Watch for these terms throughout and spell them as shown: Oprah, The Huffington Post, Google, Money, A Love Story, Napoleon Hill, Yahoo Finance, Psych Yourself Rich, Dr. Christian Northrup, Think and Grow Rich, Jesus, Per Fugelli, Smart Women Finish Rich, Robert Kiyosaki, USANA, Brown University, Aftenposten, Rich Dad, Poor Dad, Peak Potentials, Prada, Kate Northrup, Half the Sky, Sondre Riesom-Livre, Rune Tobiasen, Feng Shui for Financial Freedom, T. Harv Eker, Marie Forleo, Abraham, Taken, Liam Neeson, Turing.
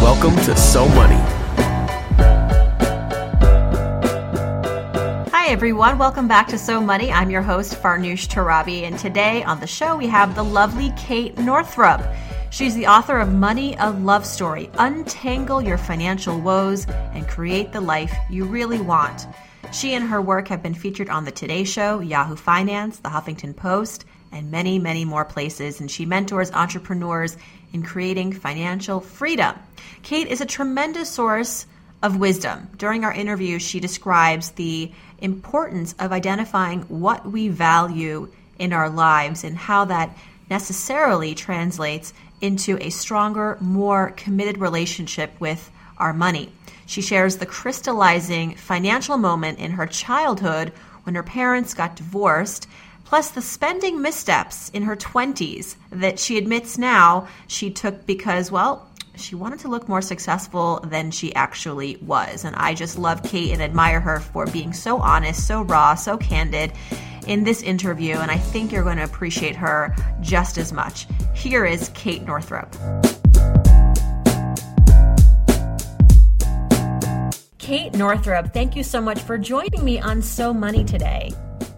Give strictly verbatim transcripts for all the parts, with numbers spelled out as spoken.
Welcome to So Money. Hi everyone, welcome back to So Money. I'm your host, Farnoosh Torabi, and today on the show we have the lovely Kate Northrup. She's the author of Money, A Love Story, Untangle Your Financial Woes and Create the Life You Really Want. She and her work have been featured on The Today Show, Yahoo Finance, The Huffington Post, and many, many more places, and she mentors entrepreneurs in creating financial freedom. Kate is a tremendous source of wisdom. During our interview, she describes the importance of identifying what we value in our lives and how that necessarily translates into a stronger, more committed relationship with our money. She shares the crystallizing financial moment in her childhood when her parents got divorced, plus the spending missteps in her twenties that she admits now she took because, well, she wanted to look more successful than she actually was. And I just love Kate and admire her for being so honest, so raw, so candid in this interview. And I think you're going to appreciate her just as much. Here is Kate Northrup. Kate Northrup, thank you so much for joining me on So Money today.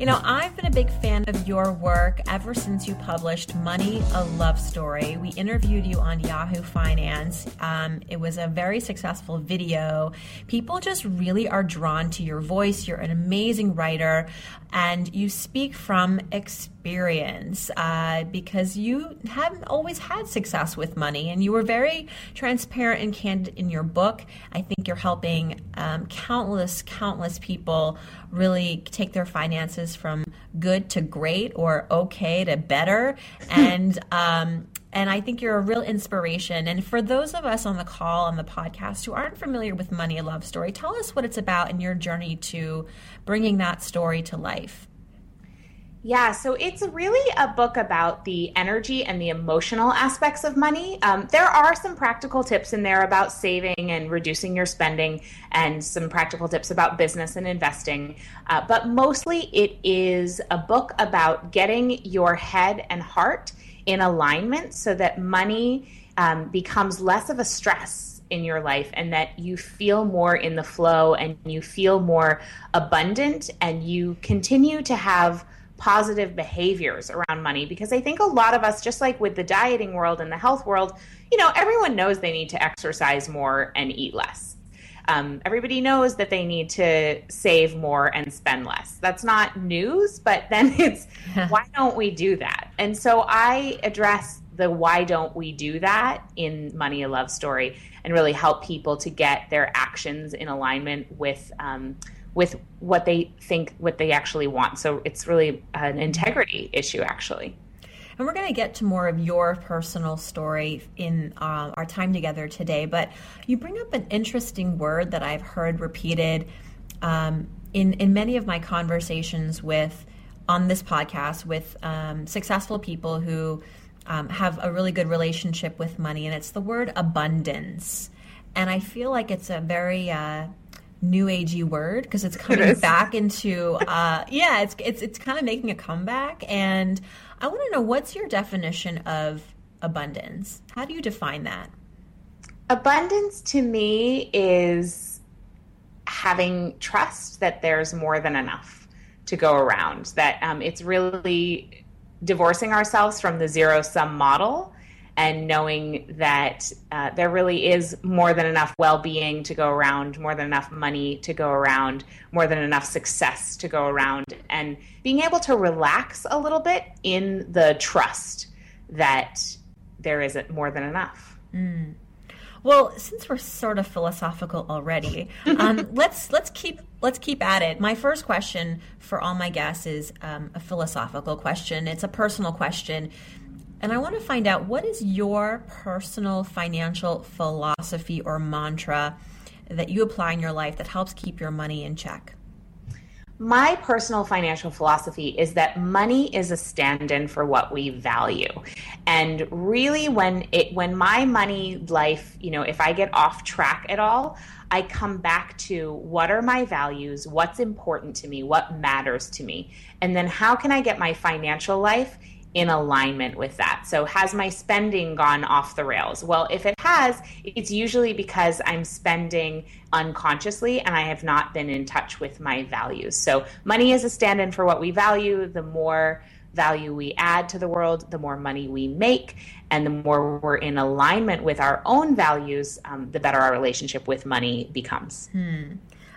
You know, I've been a big fan of your work ever since you published Money, A Love Story. We interviewed you on Yahoo Finance. Um, it was a very successful video. People just really are drawn to your voice. You're an amazing writer, and you speak from experience uh, because you haven't always had success with money, and you were very transparent and candid in your book. I think you're helping um, countless, countless people really take their finances from good to great, or okay to better, and um, and I think you're a real inspiration. And for those of us on the call, on the podcast, who aren't familiar with Money, A Love Story, tell us what it's about and your journey to bringing that story to life. Yeah, so it's really a book about the energy and the emotional aspects of money. Um, there are some practical tips in there about saving and reducing your spending, and some practical tips about business and investing. Uh, but mostly it is a book about getting your head and heart in alignment so that money um, becomes less of a stress in your life, and that you feel more in the flow, and you feel more abundant, and you continue to have positive behaviors around money. Because I think a lot of us, just like with the dieting world and the health world, you know, everyone knows they need to exercise more and eat less. Um, everybody knows that they need to save more and spend less. That's not news, but then it's, why don't we do that? And so I address the why don't we do that in Money, A Love Story, and really help people to get their actions in alignment with um, with what they think, what they actually want. So it's really an integrity issue, actually. And we're going to get to more of your personal story in uh, our time together today, but you bring up an interesting word that I've heard repeated um, in, in many of my conversations with, on this podcast, with um, successful people who um, have a really good relationship with money, and it's the word abundance. And I feel like it's a very... Uh, new agey word, because it's coming it back into uh yeah it's it's it's kind of making a comeback. And I want to know, what's your definition of abundance? How do you define that? Abundance to me is having trust that there's more than enough to go around, that um it's really divorcing ourselves from the zero-sum model and knowing that uh, there really is more than enough well-being to go around, more than enough money to go around, more than enough success to go around, and being able to relax a little bit in the trust that there isn't more than enough. Mm. Well, since we're sort of philosophical already, um, let's let's keep let's keep at it. My first question for all my guests is um, a philosophical question. It's a personal question. And I want to find out, what is your personal financial philosophy or mantra that you apply in your life that helps keep your money in check? My personal financial philosophy is that money is a stand-in for what we value. And really, when it when my money life, you know, if I get off track at all, I come back to what are my values, what's important to me, what matters to me, and then how can I get my financial life in alignment with that. So has my spending gone off the rails? Well, if it has, it's usually because I'm spending unconsciously and I have not been in touch with my values. So money is a stand-in for what we value. The more value we add to the world, the more money we make, and the more we're in alignment with our own values, um, the better our relationship with money becomes. Hmm.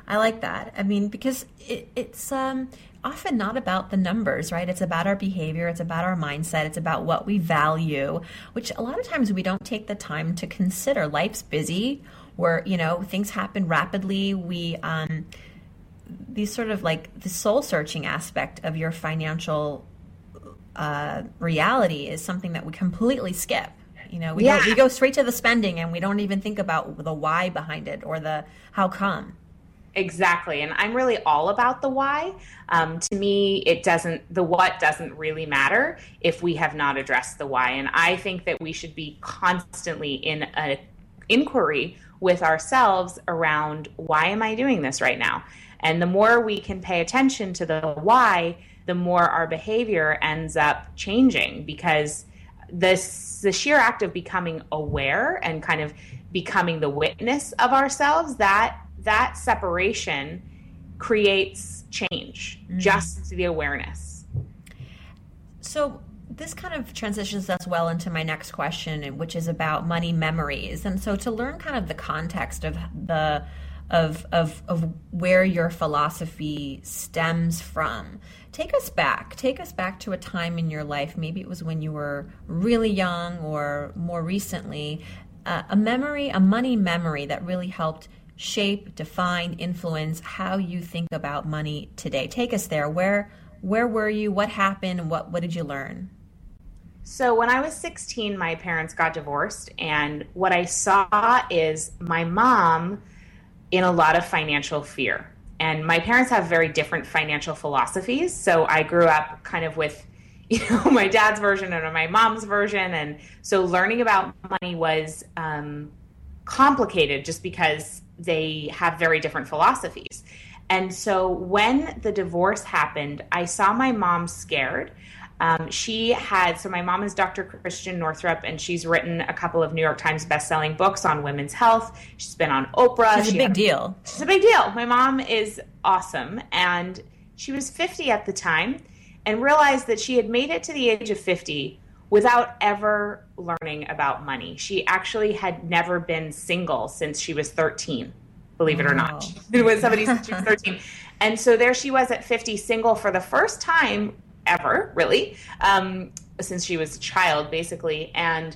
I like that. I mean, because it, it's um, often not about the numbers, right? It's about our behavior. It's about our mindset. It's about what we value, which a lot of times we don't take the time to consider. Life's busy, where, you know, things happen rapidly. We, um, these sort of like the soul searching aspect of your financial uh, reality is something that we completely skip. You know, we, yeah. go, we go straight to the spending and we don't even think about the why behind it or the how come. Exactly. And I'm really all about the why. Um, to me, it doesn't, the what doesn't really matter if we have not addressed the why. And I think that we should be constantly in an inquiry with ourselves around, why am I doing this right now? And the more we can pay attention to the why, the more our behavior ends up changing, because this, the sheer act of becoming aware and kind of becoming the witness of ourselves, that That separation creates change, mm-hmm. just the awareness. So this kind of transitions us well into my next question, which is about money memories. And so to learn kind of the context of the of of of where your philosophy stems from, take us back. Take us back to a time in your life. Maybe it was when you were really young, or more recently, uh, a memory, a money memory that really helped shape, define, influence how you think about money today. Take us there. Where where were you? What happened? What what did you learn? So when I was sixteen, my parents got divorced, and what I saw is my mom in a lot of financial fear. And my parents have very different financial philosophies, so I grew up kind of with, you know, my dad's version and my mom's version, and so learning about money was um, complicated just because they have very different philosophies. And so when the divorce happened, I saw my mom scared. Um, she had, so my mom is Doctor Christian Northrup, and she's written a couple of New York Times bestselling books on women's health. She's been on Oprah. She's a big deal. She's a big deal. My mom is awesome. And she was fifty at the time and realized that she had made it to the age of fifty without ever learning about money. She actually had never been single since she was thirteen, believe it or not. Wow. She was somebody since she was thirteen. And so there she was at fifty, single for the first time ever, really, um, since she was a child, basically. And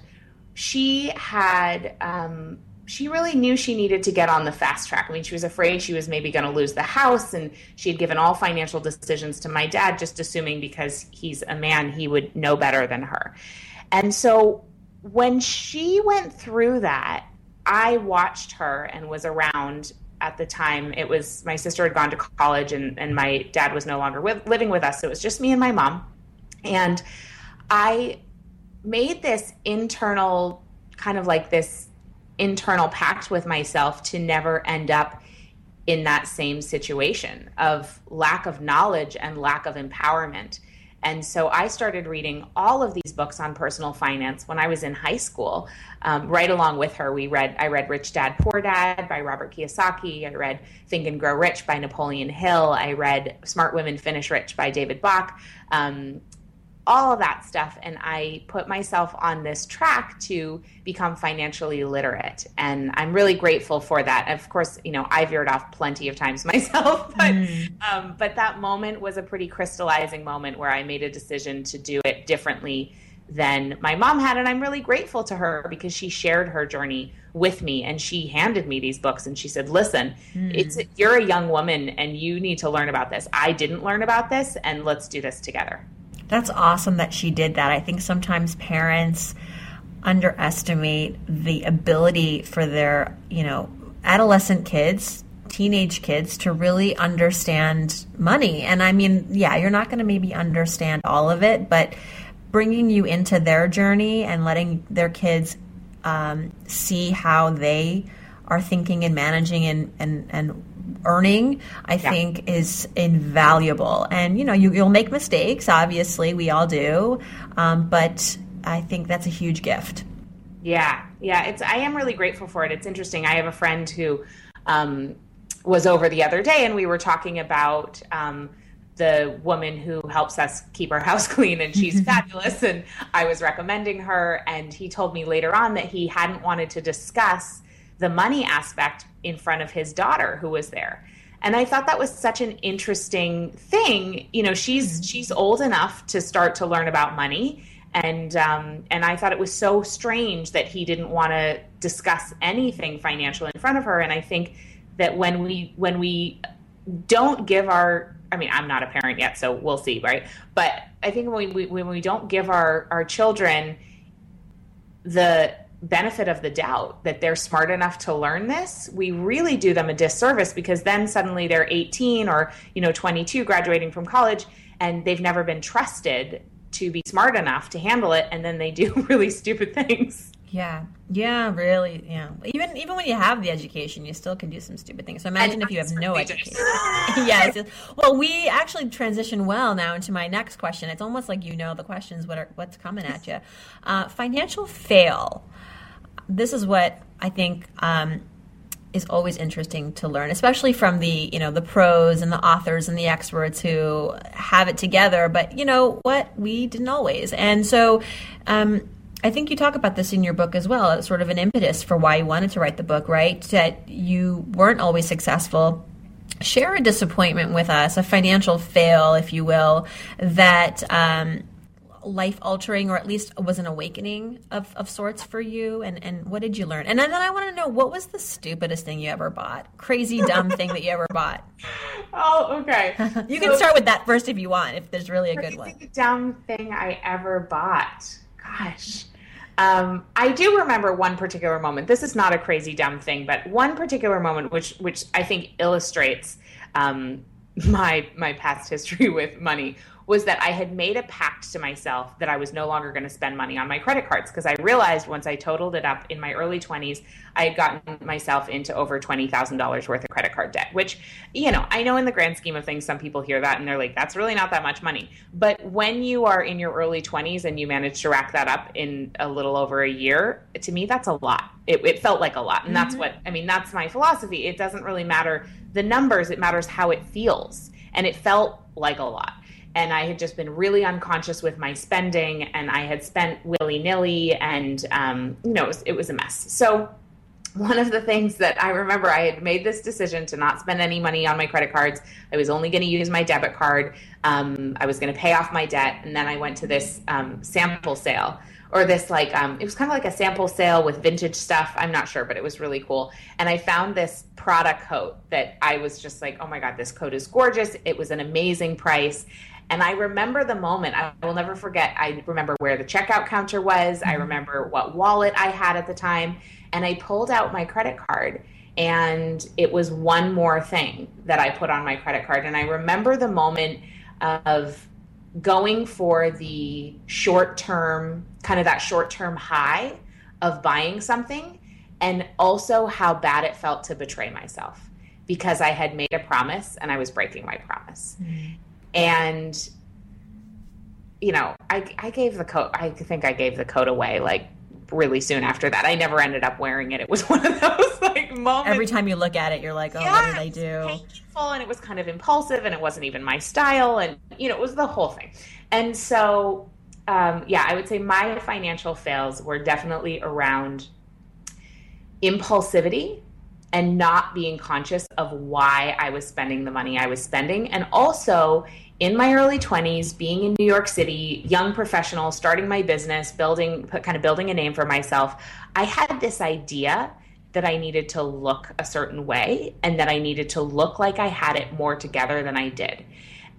she had, um, she really knew she needed to get on the fast track. I mean, she was afraid she was maybe going to lose the house, and she had given all financial decisions to my dad, just assuming because he's a man, he would know better than her. And so when she went through that, I watched her and was around at the time. It was, my sister had gone to college, and, and my dad was no longer with, living with us. So it was just me and my mom. And I made this internal, kind of like this internal pact with myself to never end up in that same situation of lack of knowledge and lack of empowerment. And so I started reading all of these books on personal finance when I was in high school. Um, right along with her, we read. I read Rich Dad, Poor Dad by Robert Kiyosaki. I read Think and Grow Rich by Napoleon Hill. I read Smart Women Finish Rich by David Bach. Um, all of that stuff. And I put myself on this track to become financially literate. And I'm really grateful for that. Of course, you know, I veered off plenty of times myself, but, mm. um, but that moment was a pretty crystallizing moment where I made a decision to do it differently than my mom had. And I'm really grateful to her because she shared her journey with me, and she handed me these books, and she said, listen, mm. it's, you're a young woman and you need to learn about this. I didn't learn about this, and let's do this together. That's awesome that she did that. I think sometimes parents underestimate the ability for their, you know, adolescent kids, teenage kids, to really understand money. And I mean, yeah, you're not going to maybe understand all of it, but bringing you into their journey and letting their kids um, see how they are thinking and managing and, and, and earning, I yeah. think is invaluable. And, you know, you, you'll make mistakes, obviously, we all do. Um, but I think that's a huge gift. Yeah. Yeah. It's, I am really grateful for it. It's interesting. I have a friend who, um, was over the other day, and we were talking about, um, the woman who helps us keep our house clean, and she's fabulous. And I was recommending her, and he told me later on that he hadn't wanted to discuss the money aspect in front of his daughter who was there. And I thought that was such an interesting thing. You know, she's, she's old enough to start to learn about money. And, um, and I thought it was so strange that he didn't want to discuss anything financial in front of her. And I think that when we, when we don't give our, I mean, I'm not a parent yet, so we'll see. Right. But I think when we, when we don't give our, our children the benefit of the doubt that they're smart enough to learn this, we really do them a disservice, because then suddenly they're eighteen or, you know, twenty-two graduating from college, and they've never been trusted to be smart enough to handle it. And then they do really stupid things. Yeah. Yeah, really. Yeah. Even, even when you have the education, you still can do some stupid things. So imagine and if you have no education. Yes. Well, we actually transition well now into my next question. It's almost like, you know, the questions, what are, what's coming at you. Uh, financial fail. This is what I think, um, is always interesting to learn, especially from the, you know, the pros and the authors and the experts who have it together, but you know what, we didn't always. And so, um, I think you talk about this in your book as well. It's sort of an impetus for why you wanted to write the book, right? That you weren't always successful. Share a disappointment with us, a financial fail, if you will, that, um, life-altering, or at least was an awakening of, of sorts for you, and, and what did you learn? And then I want to know, what was the stupidest thing you ever bought? Crazy, dumb thing that you ever bought? Oh, okay. You can so, start with that first if you want, if there's really a good one. Crazy, dumb thing I ever bought. Gosh. Um, I do remember one particular moment. This is not a crazy, dumb thing, but one particular moment which which I think illustrates um, my my past history with money, was that I had made a pact to myself that I was no longer going to spend money on my credit cards, because I realized once I totaled it up in my early twenties, I had gotten myself into over twenty thousand dollars worth of credit card debt, which, you know, I know in the grand scheme of things, some people hear that and they're like, that's really not that much money. But when you are in your early twenties and you manage to rack that up in a little over a year, to me, that's a lot. It, it felt like a lot. And that's mm-hmm. what, I mean, that's my philosophy. It doesn't really matter the numbers. It matters how it feels. And it felt like a lot. And I had just been really unconscious with my spending, and I had spent willy-nilly, and, um, you know, it was, it was a mess. So one of the things that I remember, I had made this decision to not spend any money on my credit cards. I was only going to use my debit card. Um, I was going to pay off my debt. And then I went to this um, sample sale, or this like, um, it was kind of like a sample sale with vintage stuff. I'm not sure, but it was really cool. And I found this Prada coat that I was just like, oh my God, this coat is gorgeous. It was an amazing price. And I remember the moment. I will never forget. I remember where the checkout counter was. I remember what wallet I had at the time. And I pulled out my credit card, and it was one more thing that I put on my credit card. And I remember the moment of going for the short-term, kind of that short-term high of buying something, and also how bad it felt to betray myself, because I had made a promise and I was breaking my promise. Mm-hmm. And, you know, I, I gave the coat, I think I gave the coat away like really soon after that. I never ended up wearing it. It was one of those like moments. Every time you look at it, you're like, oh, yeah, what did I do? Painful, and it was kind of impulsive, and it wasn't even my style. And, you know, it was the whole thing. And so, um, yeah, I would say my financial fails were definitely around impulsivity and not being conscious of why I was spending the money I was spending. And also in my early twenties, being in New York City, young professional, starting my business, building, kind of building a name for myself, I had this idea that I needed to look a certain way, and that I needed to look like I had it more together than I did.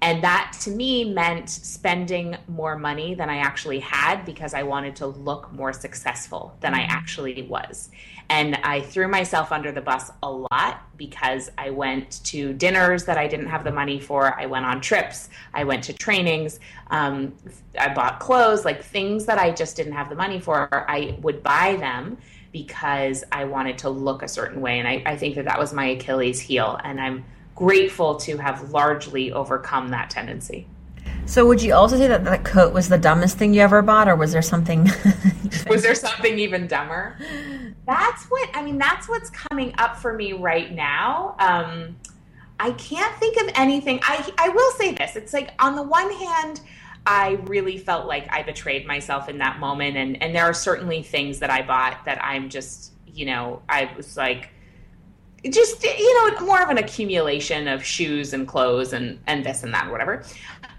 And that to me meant spending more money than I actually had because I wanted to look more successful than I actually was. And I threw myself under the bus a lot because I went to dinners that I didn't have the money for. I went on trips. I went to trainings. Um, I bought clothes, like things that I just didn't have the money for. I would buy them because I wanted to look a certain way. And I, I think that that was my Achilles heel. And I'm grateful to have largely overcome that tendency. So would you also say that that coat was the dumbest thing you ever bought, or was there something? Was there something even dumber? That's what, I mean, that's what's coming up for me right now. Um, I can't think of anything. I, I will say this. It's like, on the one hand, I really felt like I betrayed myself in that moment. And, and there are certainly things that I bought that I'm just, you know, I was like, just, you know, more of an accumulation of shoes and clothes and, and this and that, or whatever.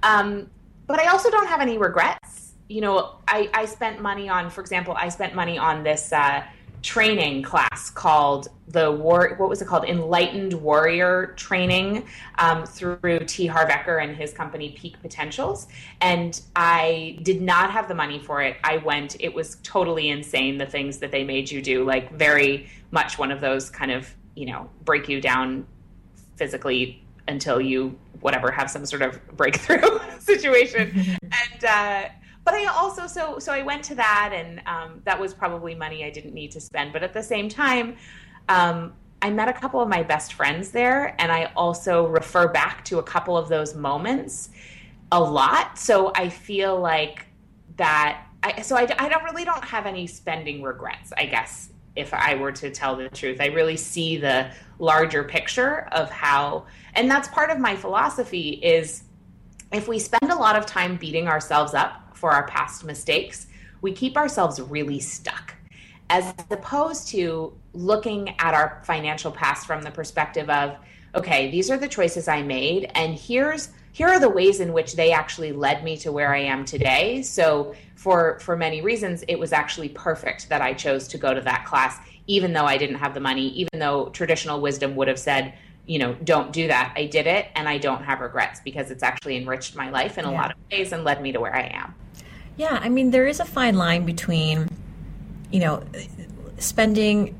Um, but I also don't have any regrets. You know, I, I spent money on, for example, I spent money on this uh, training class called the war. What was it called? Enlightened Warrior Training um, through T. Harv Eker and his company Peak Potentials. And I did not have the money for it. I went. It was totally insane. The things that they made you do, like very much one of those kind of, you know, break you down physically until you, whatever, have some sort of breakthrough situation. And, uh, but I also, so, so I went to that, and, um, that was probably money I didn't need to spend. But at the same time, um, I met a couple of my best friends there, and I also refer back to a couple of those moments a lot. So I feel like that, I, so I, I don't really don't have any spending regrets, I guess. If I were to tell the truth, I really see the larger picture of how, and that's part of my philosophy is if we spend a lot of time beating ourselves up for our past mistakes, we keep ourselves really stuck, as opposed to looking at our financial past from the perspective of, okay, these are the choices I made, and here's Here are the ways in which they actually led me to where I am today. So for for many reasons, it was actually perfect that I chose to go to that class, even though I didn't have the money, even though traditional wisdom would have said, you know, don't do that. I did it, and I don't have regrets because it's actually enriched my life in a yeah. lot of ways and led me to where I am. Yeah, I mean, there is a fine line between, you know, spending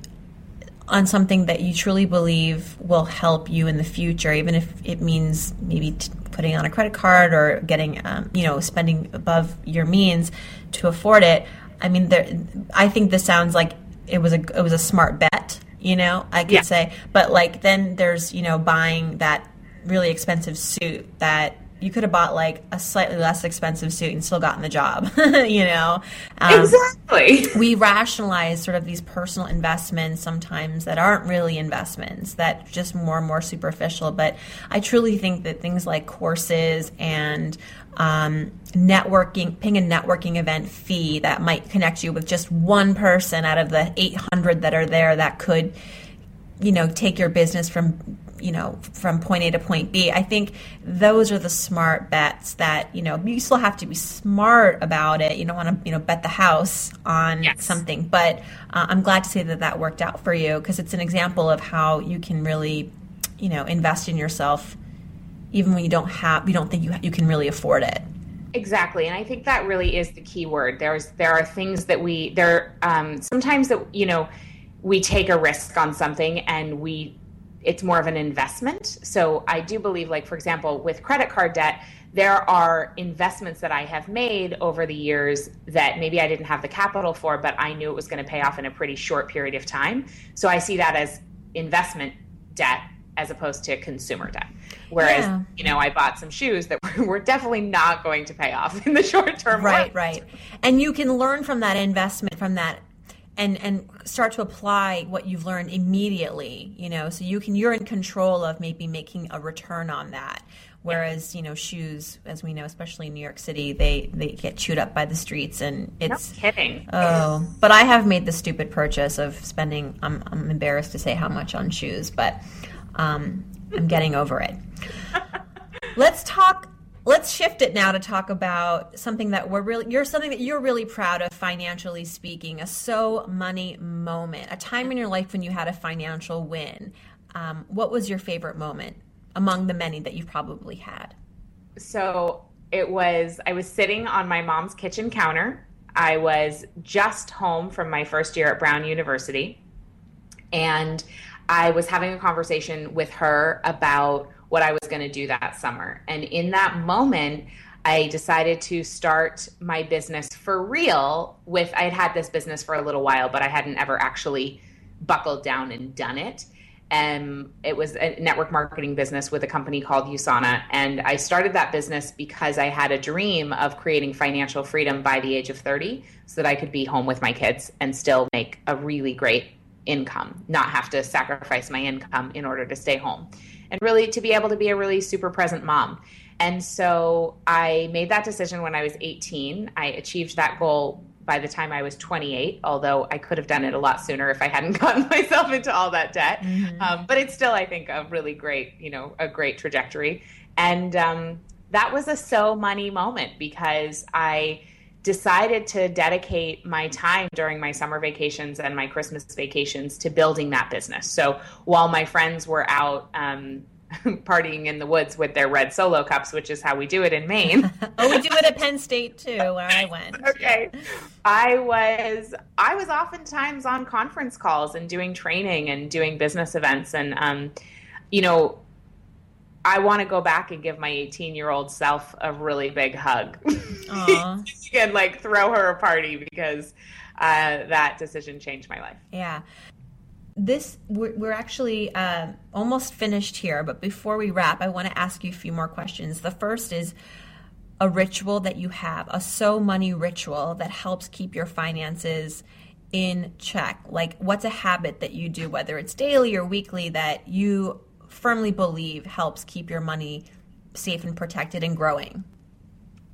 on something that you truly believe will help you in the future, even if it means maybe t- putting on a credit card or getting, um, you know, spending above your means to afford it. I mean, there, I think this sounds like it was a it was a smart bet, you know, I could yeah. say. But like then there's, you know, buying that really expensive suit that you could have bought like a slightly less expensive suit and still gotten the job, you know? Um, exactly. We rationalize sort of these personal investments sometimes that aren't really investments, that just more and more superficial. But I truly think that things like courses and um, networking, paying a networking event fee that might connect you with just one person out of the eight hundred that are there that could, you know, take your business from, you know, from point A to point B. I think those are the smart bets that, you know, you still have to be smart about it. You don't want to, you know, bet the house on yes. something. But uh, I'm glad to say that that worked out for you, because it's an example of how you can really, you know, invest in yourself even when you don't have, you don't think you ha- you can really afford it. Exactly. And I think that really is the key word. There's, there are things that we, there, um, sometimes that, you know, we take a risk on something and we, it's more of an investment. So I do believe, like, for example, with credit card debt, there are investments that I have made over the years that maybe I didn't have the capital for, but I knew it was going to pay off in a pretty short period of time. So I see that as investment debt as opposed to consumer debt. Whereas, yeah. you know, I bought some shoes that were definitely not going to pay off in the short term. Right, right. And you can learn from that investment, from that And and start to apply what you've learned immediately, you know, so you can, you're in control of maybe making a return on that. Whereas, you know, shoes, as we know, especially in New York City, they, they get chewed up by the streets, and it's no kidding. Oh, but I have made the stupid purchase of spending, I'm, I'm embarrassed to say how much on shoes, but um, I'm getting over it. Let's talk. Let's shift it now to talk about something that we're really, you're something that you're really proud of, financially speaking, a so money moment, a time in your life when you had a financial win. Um, what was your favorite moment among the many that you probably had? so it was, I was sitting on my mom's kitchen counter. I was just home from my first year at Brown University, and I was having a conversation with her about what I was going to do that summer. And in that moment, I decided to start my business for real with, I had had this business for a little while, but I hadn't ever actually buckled down and done it. And it was a network marketing business with a company called USANA. And I started that business because I had a dream of creating financial freedom by the age of thirty so that I could be home with my kids and still make a really great income, not have to sacrifice my income in order to stay home, and really to be able to be a really super present mom. And so I made that decision when I was eighteen. I achieved that goal by the time I was twenty-eight, although I could have done it a lot sooner if I hadn't gotten myself into all that debt. Mm-hmm. Um, but it's still, I think, a really great, you know, a great trajectory. And um, that was a so money moment because I decided to dedicate my time during my summer vacations and my Christmas vacations to building that business. So while my friends were out um, partying in the woods with their red Solo cups, which is how we do it in Maine. Oh, we do it at Penn State too, where I went. Okay. I was, I was oftentimes on conference calls and doing training and doing business events. And, um, you know, I want to go back and give my eighteen-year-old self a really big hug. Aww. And like throw her a party because uh, that decision changed my life. Yeah. This, we're, we're actually uh, almost finished here, but before we wrap, I want to ask you a few more questions. The first is a ritual that you have, a so money ritual that helps keep your finances in check. Like, what's a habit that you do, whether it's daily or weekly, that you firmly believe helps keep your money safe and protected and growing?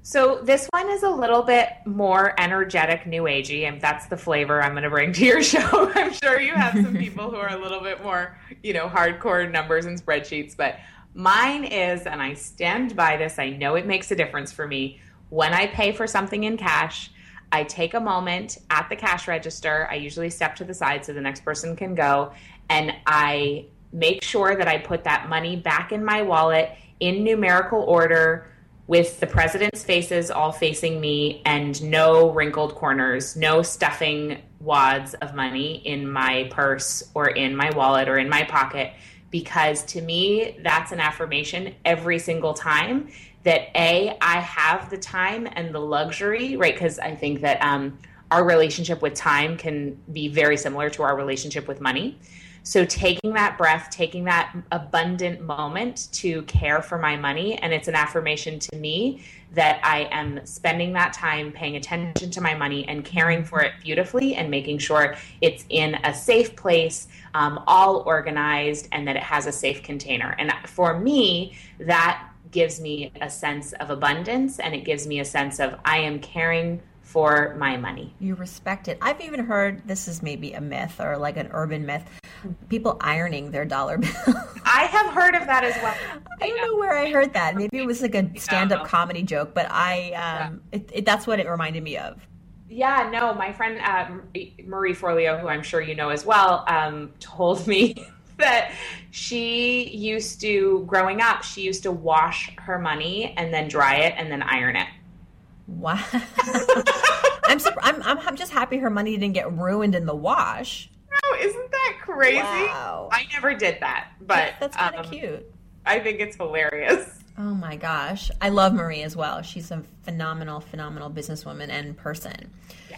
So this one is a little bit more energetic, new agey, and that's the flavor I'm going to bring to your show. I'm sure you have some people who are a little bit more, you know, hardcore numbers and spreadsheets, but mine is, and I stand by this, I know it makes a difference for me. When I pay for something in cash, I take a moment at the cash register. I usually step to the side so the next person can go, and I make sure that I put that money back in my wallet in numerical order, with the president's faces all facing me and no wrinkled corners, no stuffing wads of money in my purse or in my wallet or in my pocket, because to me, that's an affirmation every single time that A, I have the time and the luxury, right? Because I think that um, our relationship with time can be very similar to our relationship with money. So taking that breath, taking that abundant moment to care for my money, and it's an affirmation to me that I am spending that time paying attention to my money and caring for it beautifully and making sure it's in a safe place, um, all organized, and that it has a safe container. And for me, that gives me a sense of abundance, and it gives me a sense of I am caring for my money. You respect it. I've even heard, this is maybe a myth or like an urban myth, people ironing their dollar bill. I have heard of that as well. I don't know where I heard that. Maybe it was like a stand-up comedy joke, but I um, yeah. it, it, that's what it reminded me of. Yeah, no, my friend uh, Marie Forleo, who I'm sure you know as well, um, told me that she used to, growing up, she used to wash her money and then dry it and then iron it. Wow. I'm, super, I'm I'm I'm just happy her money didn't get ruined in the wash. No, isn't that crazy? Wow. I never did that, but that's, that's kind of um, cute. I think it's hilarious. Oh my gosh, I love Marie as well. She's a phenomenal, phenomenal businesswoman and person. Yeah.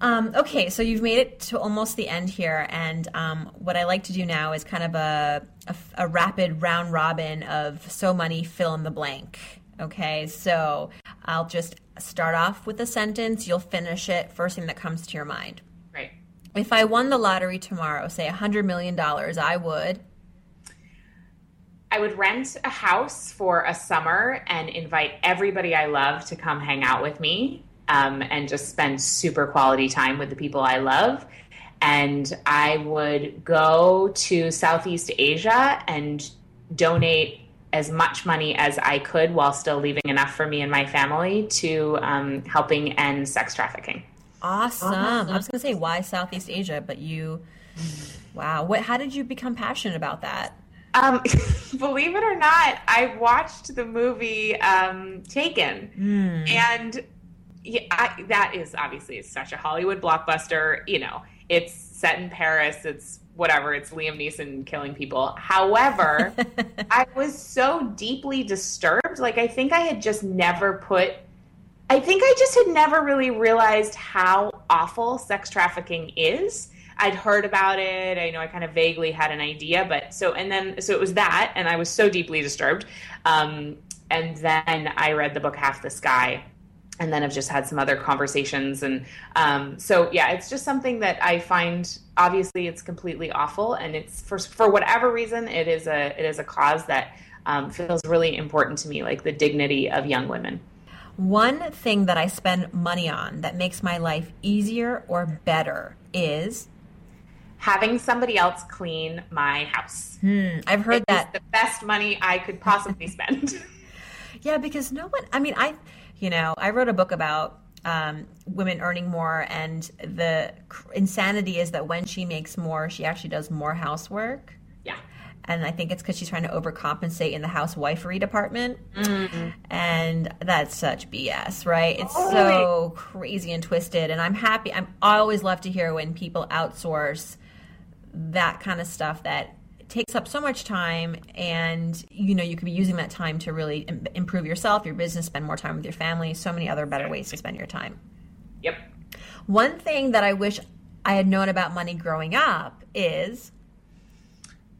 Um, okay, so you've made it to almost the end here, and um, what I like to do now is kind of a a, a rapid round robin of so money fill in the blank. Okay, so I'll just start off with a sentence. You'll finish it first thing that comes to your mind. Right. If I won the lottery tomorrow, say one hundred million dollars, I would? I would rent a house for a summer and invite everybody I love to come hang out with me um, and just spend super quality time with the people I love. And I would go to Southeast Asia and donate as much money as I could while still leaving enough for me and my family to um, helping end sex trafficking. Awesome. I was going to say, why Southeast Asia? But you, wow. What? How did you become passionate about that? Um, believe it or not, I watched the movie um, Taken, mm. and yeah, I, that is obviously it's such a Hollywood blockbuster. You know, it's set in Paris. It's whatever. It's Liam Neeson killing people. However, I was so deeply disturbed. Like I think I had just never put. I think I just had never really realized how awful sex trafficking is. I'd heard about it. I know I kind of vaguely had an idea, but so, and then, so it was that, and I was so deeply disturbed. Um, and then I read the book, Half the Sky, and then I've just had some other conversations. And um, so, yeah, it's just something that I find, obviously it's completely awful. And it's for, for whatever reason, it is a, it is a cause that um, feels really important to me, like the dignity of young women. One thing that I spend money on that makes my life easier or better is having somebody else clean my house. Hmm, I've heard it that. It's the best money I could possibly spend. Yeah, because no one, I mean, I, you know, I wrote a book about um, women earning more, and the insanity is that when she makes more, she actually does more housework. Yeah. And I think it's because she's trying to overcompensate in the housewifery department. Mm-hmm. And that's such B S, right? It's oh, so right. crazy and twisted. And I'm happy. I'm always love to hear when people outsource that kind of stuff that takes up so much time, and you know you could be using that time to really im- improve yourself, your business, spend more time with your family, so many other better ways to spend your time. Yep. One thing that I wish I had known about money growing up is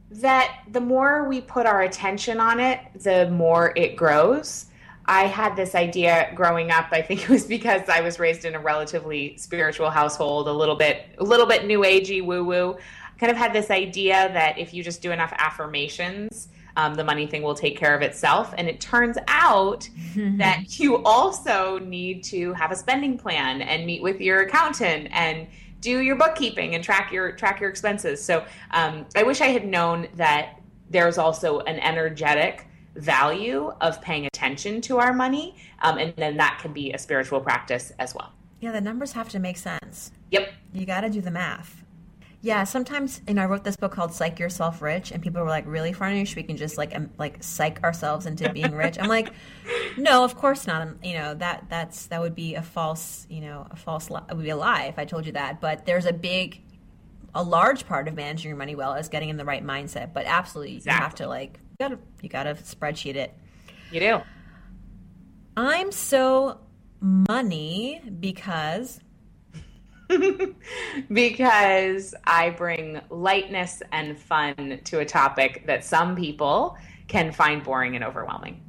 that the more we put our attention on it, the more it grows. I had this idea growing up. I think it was because I was raised in a relatively spiritual household, a little bit a little bit new agey, woo-woo. Kind of had this idea that if you just do enough affirmations, um, the money thing will take care of itself. And it turns out that you also need to have a spending plan and meet with your accountant and do your bookkeeping and track your track your expenses. So um, I wish I had known that there's also an energetic value of paying attention to our money, um, and then that can be a spiritual practice as well. Yeah, the numbers have to make sense. Yep. You got to do the math. Yeah, sometimes, and I wrote this book called Psych Yourself Rich, and people were like, really, Farnoosh, we can just like um, like psych ourselves into being rich? I'm like, no, of course not. I'm, you know, that that's that would be a false, you know, a false lie. It would be a lie if I told you that. But there's a big, a large part of managing your money well is getting in the right mindset. But absolutely, exactly. You have to like, you gotta, you gotta spreadsheet it. You do. I'm so money because... because I bring lightness and fun to a topic that some people can find boring and overwhelming.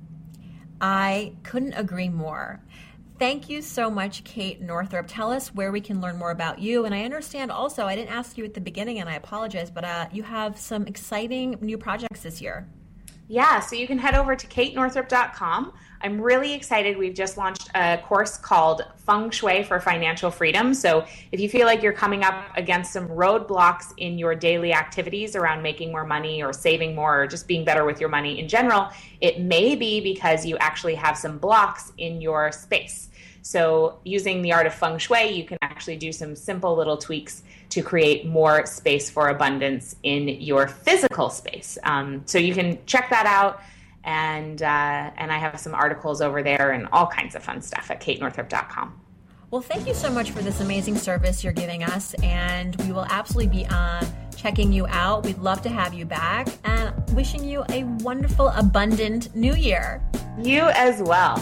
I couldn't agree more. Thank you so much, Kate Northrup. Tell us where we can learn more about you. And I understand also, I didn't ask you at the beginning and I apologize, but uh, you have some exciting new projects this year. Yeah, so you can head over to kate northrup dot com. I'm really excited. We've just launched a course called Feng Shui for Financial Freedom. So if you feel like you're coming up against some roadblocks in your daily activities around making more money or saving more or just being better with your money in general, it may be because you actually have some blocks in your space. So using the art of feng shui, you can actually do some simple little tweaks to create more space for abundance in your physical space. Um, so you can check that out. And uh, and I have some articles over there and all kinds of fun stuff at kate northrup dot com. Well, thank you so much for this amazing service you're giving us. And we will absolutely be uh, checking you out. We'd love to have you back. And wishing you a wonderful, abundant new year. You as well.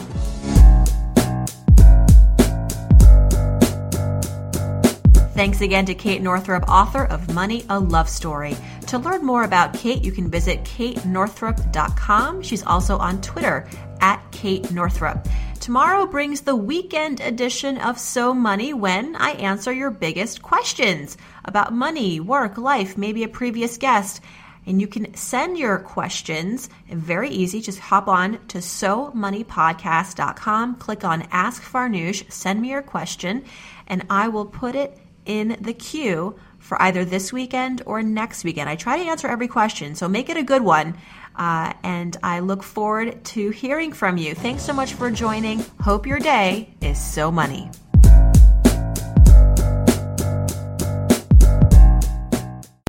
Thanks again to Kate Northrup, author of Money, A Love Story. To learn more about Kate, you can visit kate northrup dot com. She's also on Twitter, at Kate Northrup. Tomorrow brings the weekend edition of So Money, when I answer your biggest questions about money, work, life, maybe a previous guest. And you can send your questions, very easy. Just hop on to so money podcast dot com, click on Ask Farnoosh, send me your question, and I will put it in the queue for either this weekend or next weekend. I try to answer every question, so make it a good one. Uh, and I look forward to hearing from you. Thanks so much for joining. Hope your day is so money.